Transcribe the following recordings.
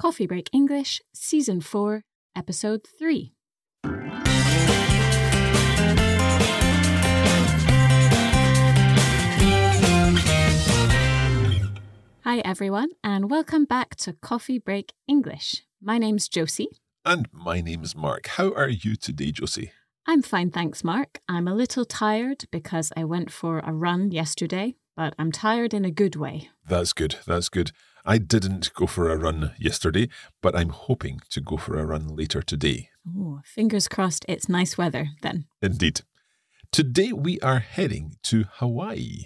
Coffee Break English, Season 4, Episode 3. Hi everyone, and welcome back to Coffee Break English. My name's Josie. And my name's Mark. How are you today, Josie? I'm fine, thanks, Mark. I'm a little tired because I went for a run yesterday, but I'm tired in a good way. That's good. I didn't go for a run yesterday, but I'm hoping to go for a run later today. Oh, fingers crossed it's nice weather then. Indeed. Today we are heading to Hawaii.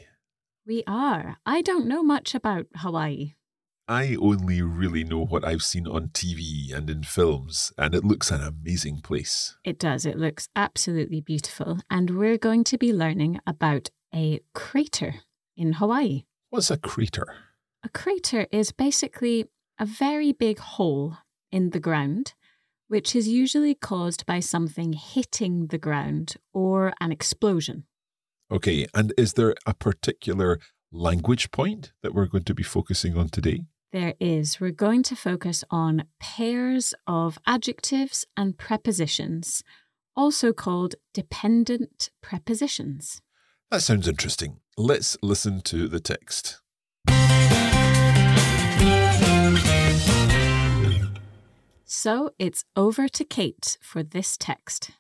We are. I don't know much about Hawaii. I only really know what I've seen on TV and in films, and it looks an amazing place. It does. It looks absolutely beautiful. And we're going to be learning about a crater in Hawaii. What's a crater? A crater is basically a very big hole in the ground, which is usually caused by something hitting the ground or an explosion. Okay, and is there a particular language point that we're going to be focusing on today? There is. We're going to focus on pairs of adjectives and prepositions, also called dependent prepositions. That sounds interesting. Let's listen to the text. So it's over to Kate for this text.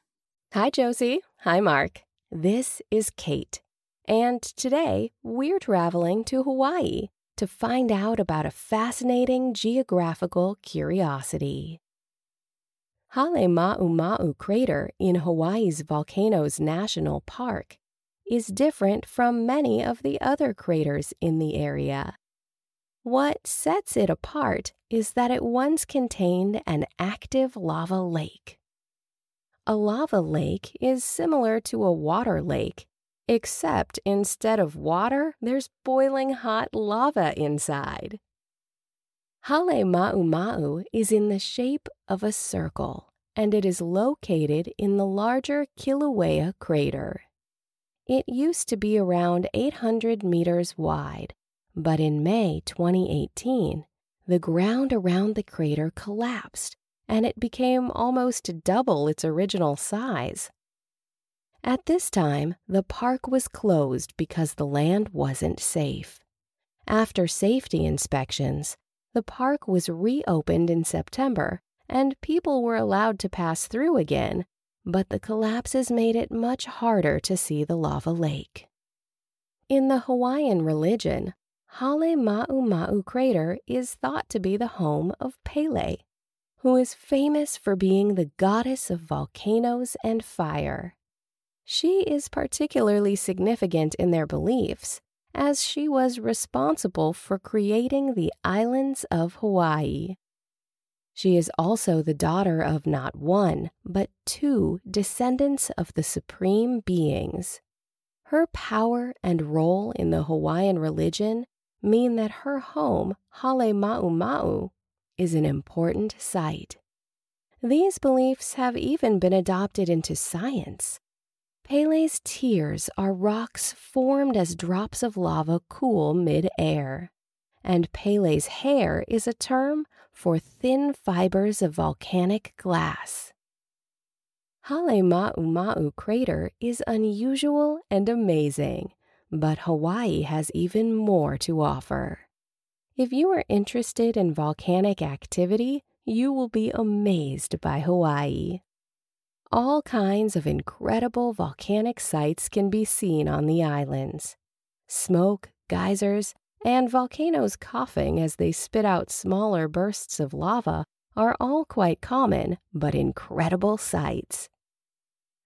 Hi, Josie. Hi, Mark. This is Kate. And today, we're traveling to Hawaii to find out about a fascinating geographical curiosity. Halemaʻumaʻu Crater in Hawaii's Volcanoes National Park is different from many of the other craters in the area. What sets it apart is that it once contained an active lava lake. A lava lake is similar to a water lake, except instead of water, there's boiling hot lava inside. Halemaʻumaʻu is in the shape of a circle, and it is located in the larger Kilauea crater. It used to be around 800 meters wide. But in May 2018, the ground around the crater collapsed, and it became almost double its original size. At this time, the park was closed because the land wasn't safe. After safety inspections, the park was reopened in September, and people were allowed to pass through again, but the collapses made it much harder to see the lava lake. In the Hawaiian religion, Halemaʻumaʻu Crater is thought to be the home of Pele, who is famous for being the goddess of volcanoes and fire. She is particularly significant in their beliefs, as she was responsible for creating the islands of Hawaii. She is also the daughter of not one, but two descendants of the Supreme Beings. Her power and role in the Hawaiian religion mean that her home, Halemaʻumaʻu, is an important site. These beliefs have even been adopted into science. Pele's tears are rocks formed as drops of lava cool mid-air, and Pele's hair is a term for thin fibers of volcanic glass. Halemaʻumaʻu Crater is unusual and amazing, but Hawaii has even more to offer. If you are interested in volcanic activity, you will be amazed by Hawaii. All kinds of incredible volcanic sights can be seen on the islands. Smoke, geysers, and volcanoes coughing as they spit out smaller bursts of lava are all quite common but incredible sights.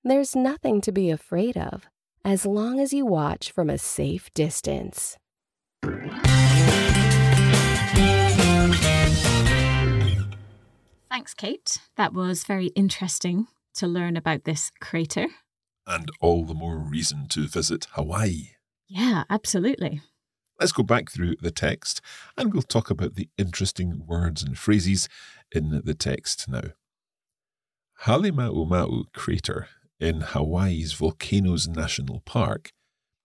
There's nothing to be afraid of, as long as you watch from a safe distance. Thanks, Kate. That was very interesting to learn about this crater. And all the more reason to visit Hawaii. Yeah, absolutely. Let's go back through the text and we'll talk about the interesting words and phrases in the text now. Halemaʻumaʻu Crater in Hawaii's Volcanoes National Park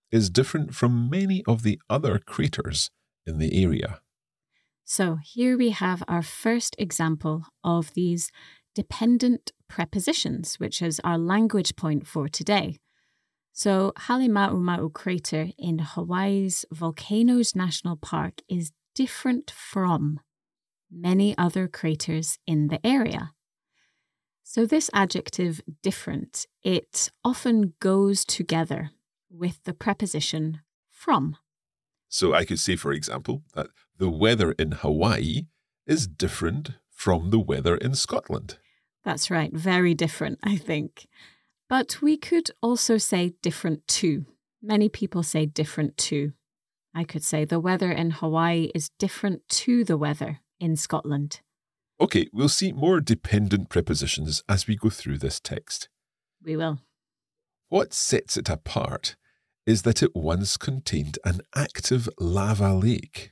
is different from many of the other craters in the area. So here we have our first example of these dependent prepositions, which is our language point for today. So Halemaʻumaʻu crater in Hawaii's Volcanoes National Park is different from many other craters in the area. So this adjective, different, it often goes together with the preposition from. So I could say, for example, that the weather in Hawaii is different from the weather in Scotland. That's right. Very different, I think. But we could also say different to. Many people say different to. I could say the weather in Hawaii is different to the weather in Scotland. Okay, we'll see more dependent prepositions as we go through this text. We will. What sets it apart is that it once contained an active lava lake.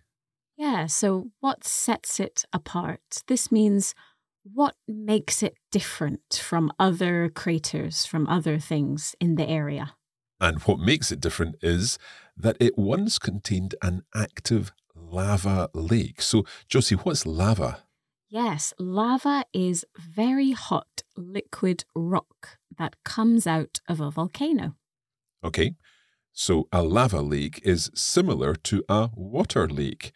Yeah, so what sets it apart? This means what makes it different from other craters, from other things in the area. And what makes it different is that it once contained an active lava lake. So, Josie, what's lava? Yes, lava is very hot liquid rock that comes out of a volcano. Okay, so a lava lake is similar to a water lake,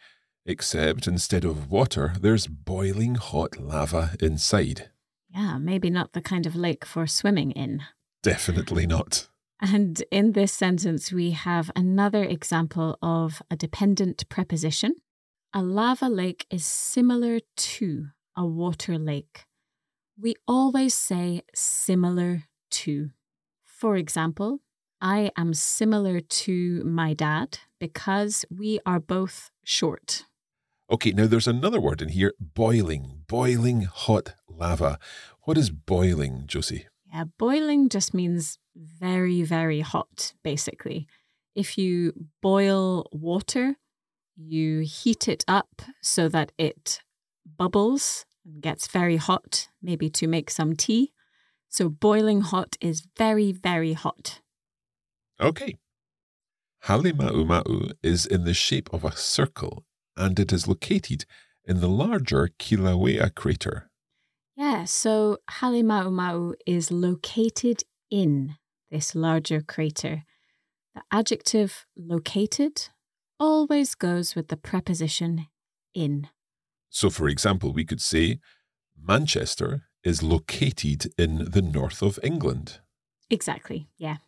except instead of water, there's boiling hot lava inside. Yeah, maybe not the kind of lake for swimming in. Definitely not. And in this sentence, we have another example of a dependent preposition. A lava lake is similar to a water lake. We always say similar to. For example, I am similar to my dad because we are both short. Okay, now there's another word in here, boiling. Boiling hot lava. What is boiling, Josie? Yeah, boiling just means very, very hot, basically. If you boil water, you heat it up so that it bubbles and gets very hot, maybe to make some tea. So boiling hot is very, very hot. Okay. Halemaʻumaʻu is in the shape of a circle and it is located in the larger Kilauea crater. Yeah, so Halemaʻumaʻu is located in this larger crater. The adjective located always goes with the preposition in. So, for example, we could say Manchester is located in the north of England. Exactly, yeah.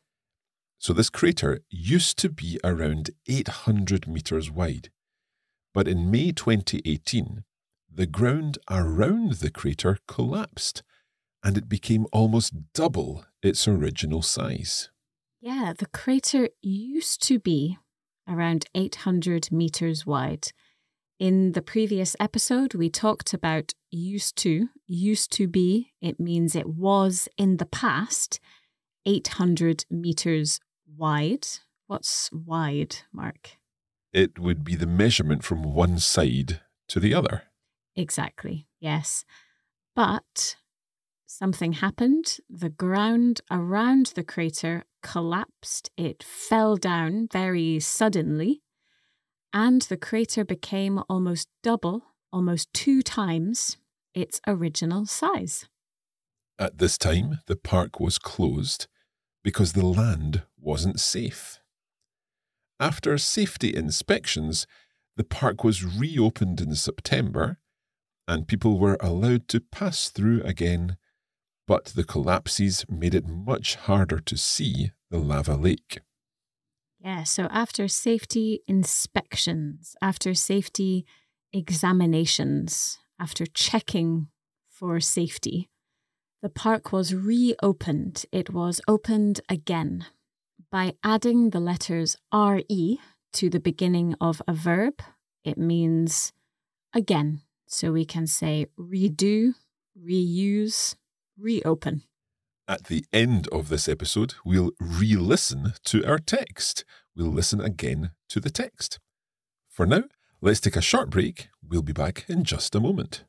So this crater used to be around 800 metres wide. But in May 2018, the ground around the crater collapsed and it became almost double its original size. Yeah, the crater used to be around 800 metres wide. In the previous episode, we talked about used to be. It means it was in the past 800 metres wide. What's wide, Mark? It would be the measurement from one side to the other. Exactly, yes. But something happened. The ground around the crater collapsed. It fell down very suddenly. And the crater became almost double, almost two times its original size. At this time, the park was closed because the land wasn't safe. After safety inspections, the park was reopened in September and people were allowed to pass through again, but the collapses made it much harder to see the lava lake. Yeah, so after safety inspections, after safety examinations, after checking for safety, the park was reopened. It was opened again. By adding the letters RE to the beginning of a verb, it means again. So we can say redo, reuse, reopen. At the end of this episode, we'll re-listen to our text. We'll listen again to the text. For now, let's take a short break. We'll be back in just a moment.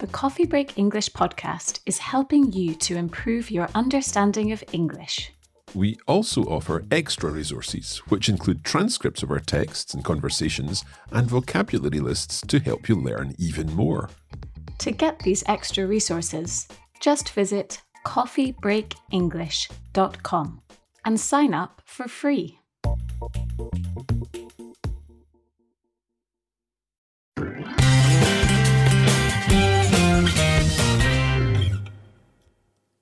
The Coffee Break English podcast is helping you to improve your understanding of English. We also offer extra resources, which include transcripts of our texts and conversations and vocabulary lists to help you learn even more. To get these extra resources, just visit coffeebreakenglish.com and sign up for free.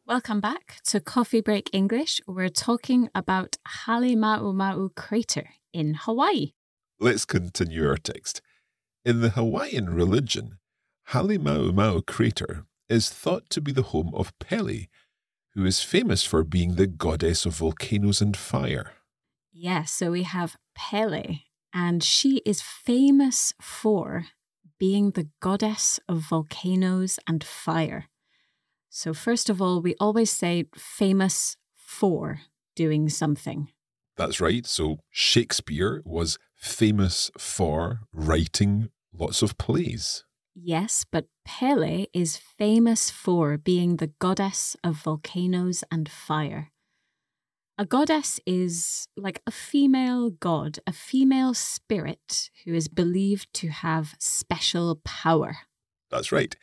Welcome back to Coffee Break English. We're talking about Halemaʻumaʻu crater in Hawaii. Let's continue our text. In the Hawaiian religion, Halemaʻumaʻu crater is thought to be the home of Pele, who is famous for being the goddess of volcanoes and fire. Yeah, so we have Pele, and she is famous for being the goddess of volcanoes and fire. So first of all, we always say famous for doing something. That's right. So Shakespeare was famous for writing lots of plays. Yes, but Pele is famous for being the goddess of volcanoes and fire. A goddess is like a female god, a female spirit who is believed to have special power. That's right.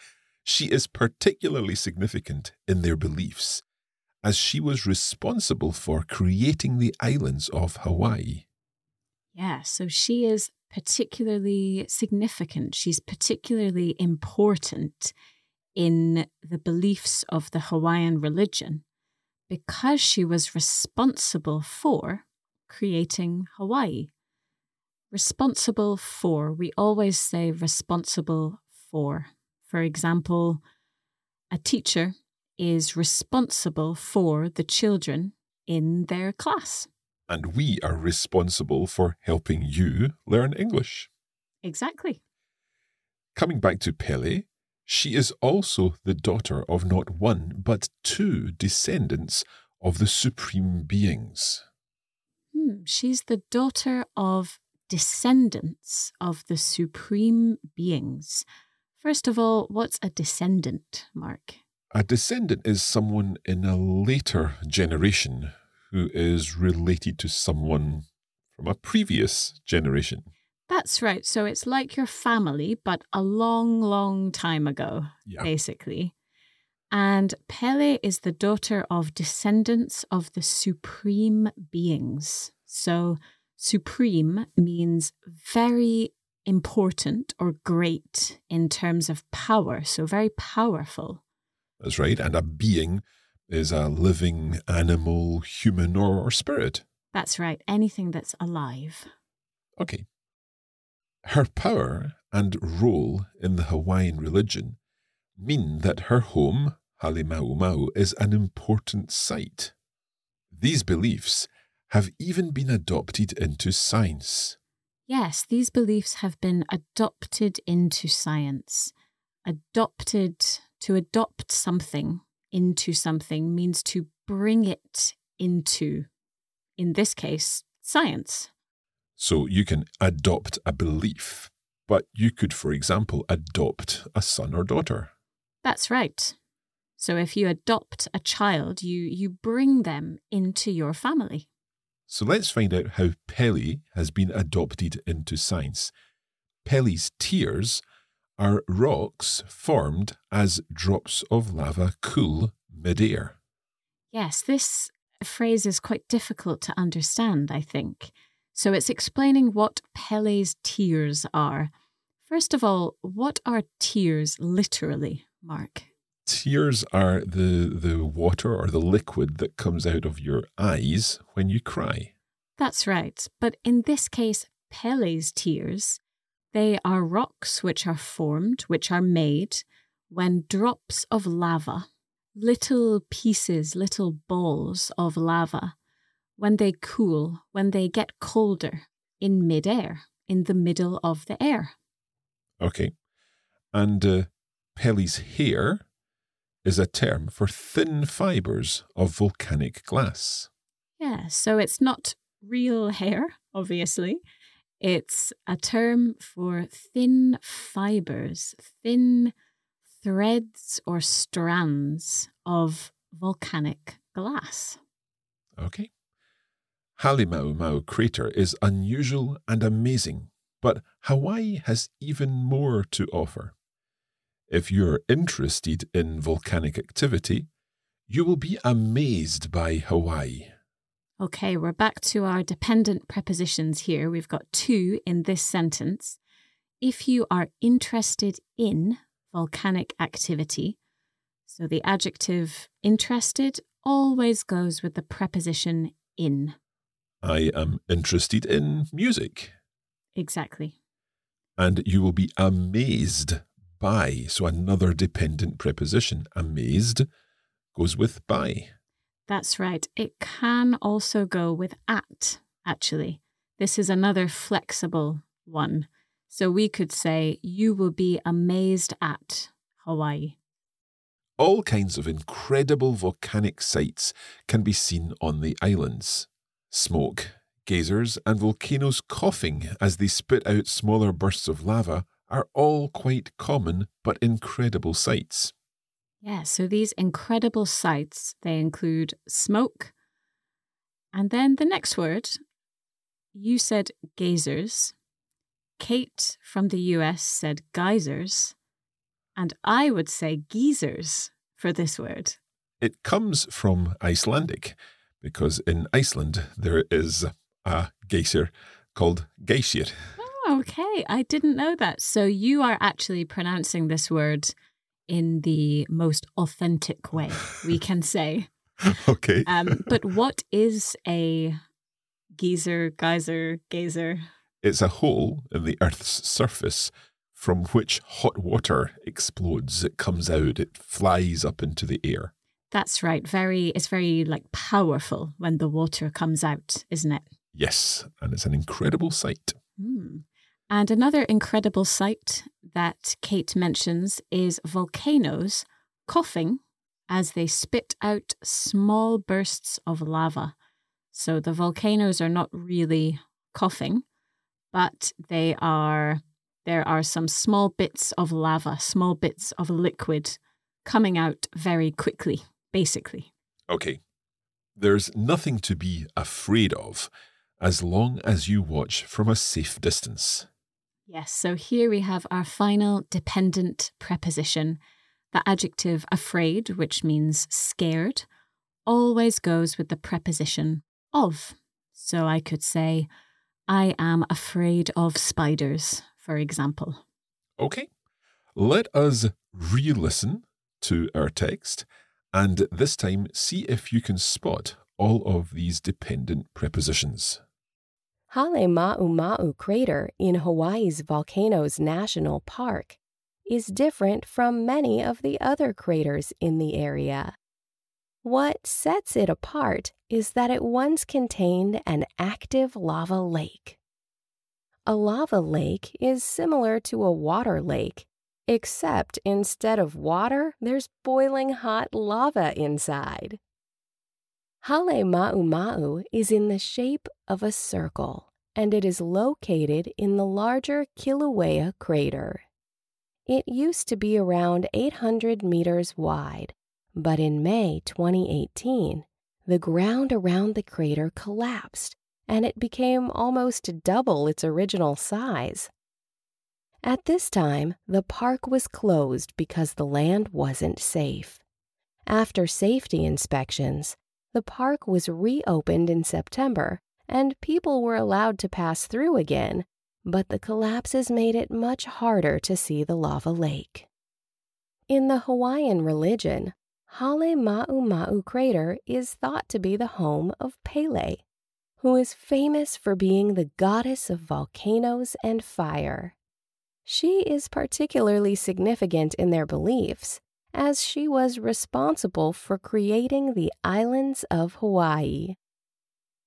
She is particularly significant in their beliefs, as she was responsible for creating the islands of Hawaii. Yeah, so she is particularly significant. She's particularly important in the beliefs of the Hawaiian religion because she was responsible for creating Hawaii. Responsible for, we always say responsible for. For example, a teacher is responsible for the children in their class. And we are responsible for helping you learn English. Exactly. Coming back to Pele, she is also the daughter of not one, but two descendants of the supreme beings. She's the daughter of descendants of the supreme beings. First of all, what's a descendant, Mark? A descendant is someone in a later generation who is related to someone from a previous generation. That's right. So it's like your family, but a long, long time ago, basically. And Pele is the daughter of descendants of the supreme beings. So supreme means very important or great in terms of power, so very powerful. That's right, and a being is a living animal, human, or spirit. That's right, anything that's alive. Okay. Her power and role in the Hawaiian religion mean that her home, Halemaʻumaʻu, is an important site. These beliefs have even been adopted into science. Yes, these beliefs have been adopted into science. To adopt something into something means to bring it into, in this case, science. So you can adopt a belief, but you could, for example, adopt a son or daughter. That's right. So if you adopt a child, you bring them into your family. So let's find out how Pele has been adopted into science. Pele's tears are rocks formed as drops of lava cool midair. Yes, this phrase is quite difficult to understand, I think. So it's explaining what Pele's tears are. First of all, what are tears literally, Mark? Tears are the water or the liquid that comes out of your eyes when you cry. That's right. But in this case, Pele's tears, they are rocks which are formed, which are made when drops of lava, little pieces, little balls of lava, when they cool, when they get colder in midair, in the middle of the air. Okay. And Pele's hair is a term for thin fibres of volcanic glass. Yeah, so it's not real hair, obviously. It's a term for thin fibres, thin threads or strands of volcanic glass. Okay, Halemaʻumaʻu crater is unusual and amazing, but Hawaii has even more to offer. If you're interested in volcanic activity, you will be amazed by Hawaii. Okay, we're back to our dependent prepositions here. We've got two in this sentence. If you are interested in volcanic activity, so the adjective interested always goes with the preposition in. I am interested in music. Exactly. And you will be amazed by, so another dependent preposition, amazed, goes with by. That's right. It can also go with at, actually. This is another flexible one. So we could say, you will be amazed at Hawaii. All kinds of incredible volcanic sites can be seen on the islands. Smoke, geysers, and volcanoes coughing as they spit out smaller bursts of lava are all quite common but incredible sights. Yeah, so these incredible sights, they include smoke. And then the next word, you said geysers. Kate from the US said geysers. And I would say geysers for this word. It comes from Icelandic, because in Iceland there is a geyser called geysir. Oh, okay. I didn't know that. So you are actually pronouncing this word in the most authentic way, we can say. Okay. But what is a geyser? It's a hole in the Earth's surface from which hot water explodes. It comes out, it flies up into the air. That's right. It's very powerful when the water comes out, isn't it? Yes, and it's an incredible sight. Mm. And another incredible sight that Kate mentions is volcanoes coughing as they spit out small bursts of lava. So the volcanoes are not really coughing, but there are some small bits of lava, small bits of liquid coming out very quickly, basically. Okay. There's nothing to be afraid of as long as you watch from a safe distance. Yes, so here we have our final dependent preposition. The adjective afraid, which means scared, always goes with the preposition of. So I could say, I am afraid of spiders, for example. Okay, let us re-listen to our text and this time see if you can spot all of these dependent prepositions. Halemaʻumaʻu crater in Hawaii's Volcanoes National Park is different from many of the other craters in the area. What sets it apart is that it once contained an active lava lake. A lava lake is similar to a water lake, except instead of water, there's boiling hot lava inside. Halemaʻumaʻu is in the shape of a circle, and it is located in the larger Kilauea crater. It used to be around 800 meters wide, but in May 2018, the ground around the crater collapsed, and it became almost double its original size. At this time, the park was closed because the land wasn't safe. After safety inspections, the park was reopened in September, and people were allowed to pass through again, but the collapses made it much harder to see the lava lake. In the Hawaiian religion, Halemaʻumaʻu crater is thought to be the home of Pele, who is famous for being the goddess of volcanoes and fire. She is particularly significant in their beliefs, as she was responsible for creating the islands of Hawaii.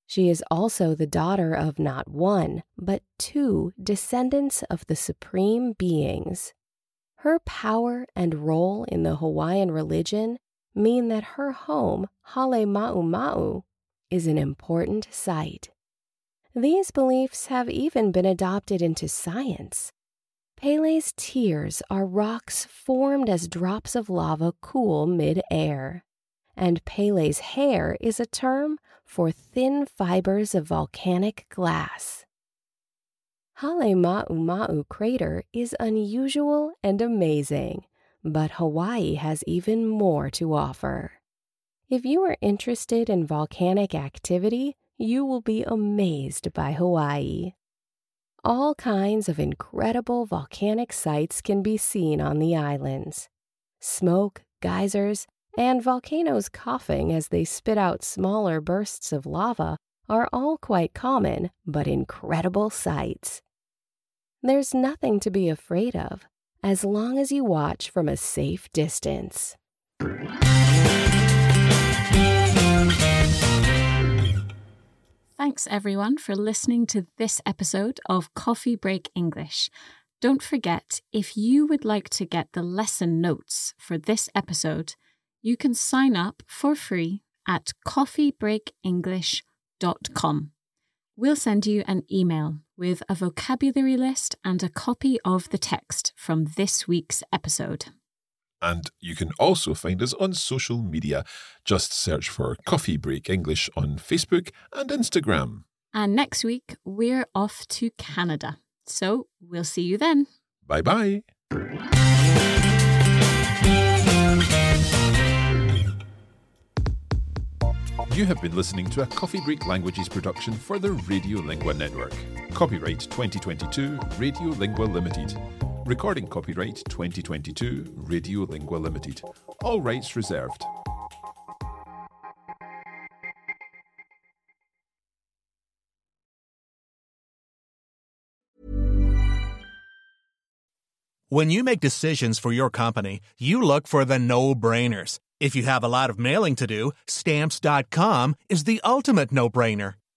She is also the daughter of not one, but two descendants of the Supreme Beings. Her power and role in the Hawaiian religion mean that her home, Halemaʻumaʻu, is an important site. These beliefs have even been adopted into science. Pele's tears are rocks formed as drops of lava cool mid-air, and Pele's hair is a term for thin fibers of volcanic glass. Halemaʻumaʻu crater is unusual and amazing, but Hawaii has even more to offer. If you are interested in volcanic activity, you will be amazed by Hawaii. All kinds of incredible volcanic sights can be seen on the islands. Smoke, geysers, and volcanoes coughing as they spit out smaller bursts of lava are all quite common but incredible sights. There's nothing to be afraid of as long as you watch from a safe distance. Thanks everyone for listening to this episode of Coffee Break English. Don't forget, if you would like to get the lesson notes for this episode, you can sign up for free at coffeebreakenglish.com. We'll send you an email with a vocabulary list and a copy of the text from this week's episode. And you can also find us on social media. Just search for Coffee Break English on Facebook and Instagram. And next week, we're off to Canada. So we'll see you then. Bye-bye. You have been listening to a Coffee Break Languages production for the Radiolingua Network. Copyright 2022, Radiolingua Limited. Recording copyright 2022, Radiolingua Limited. All rights reserved. When you make decisions for your company, you look for the no-brainers. If you have a lot of mailing to do, Stamps.com is the ultimate no-brainer.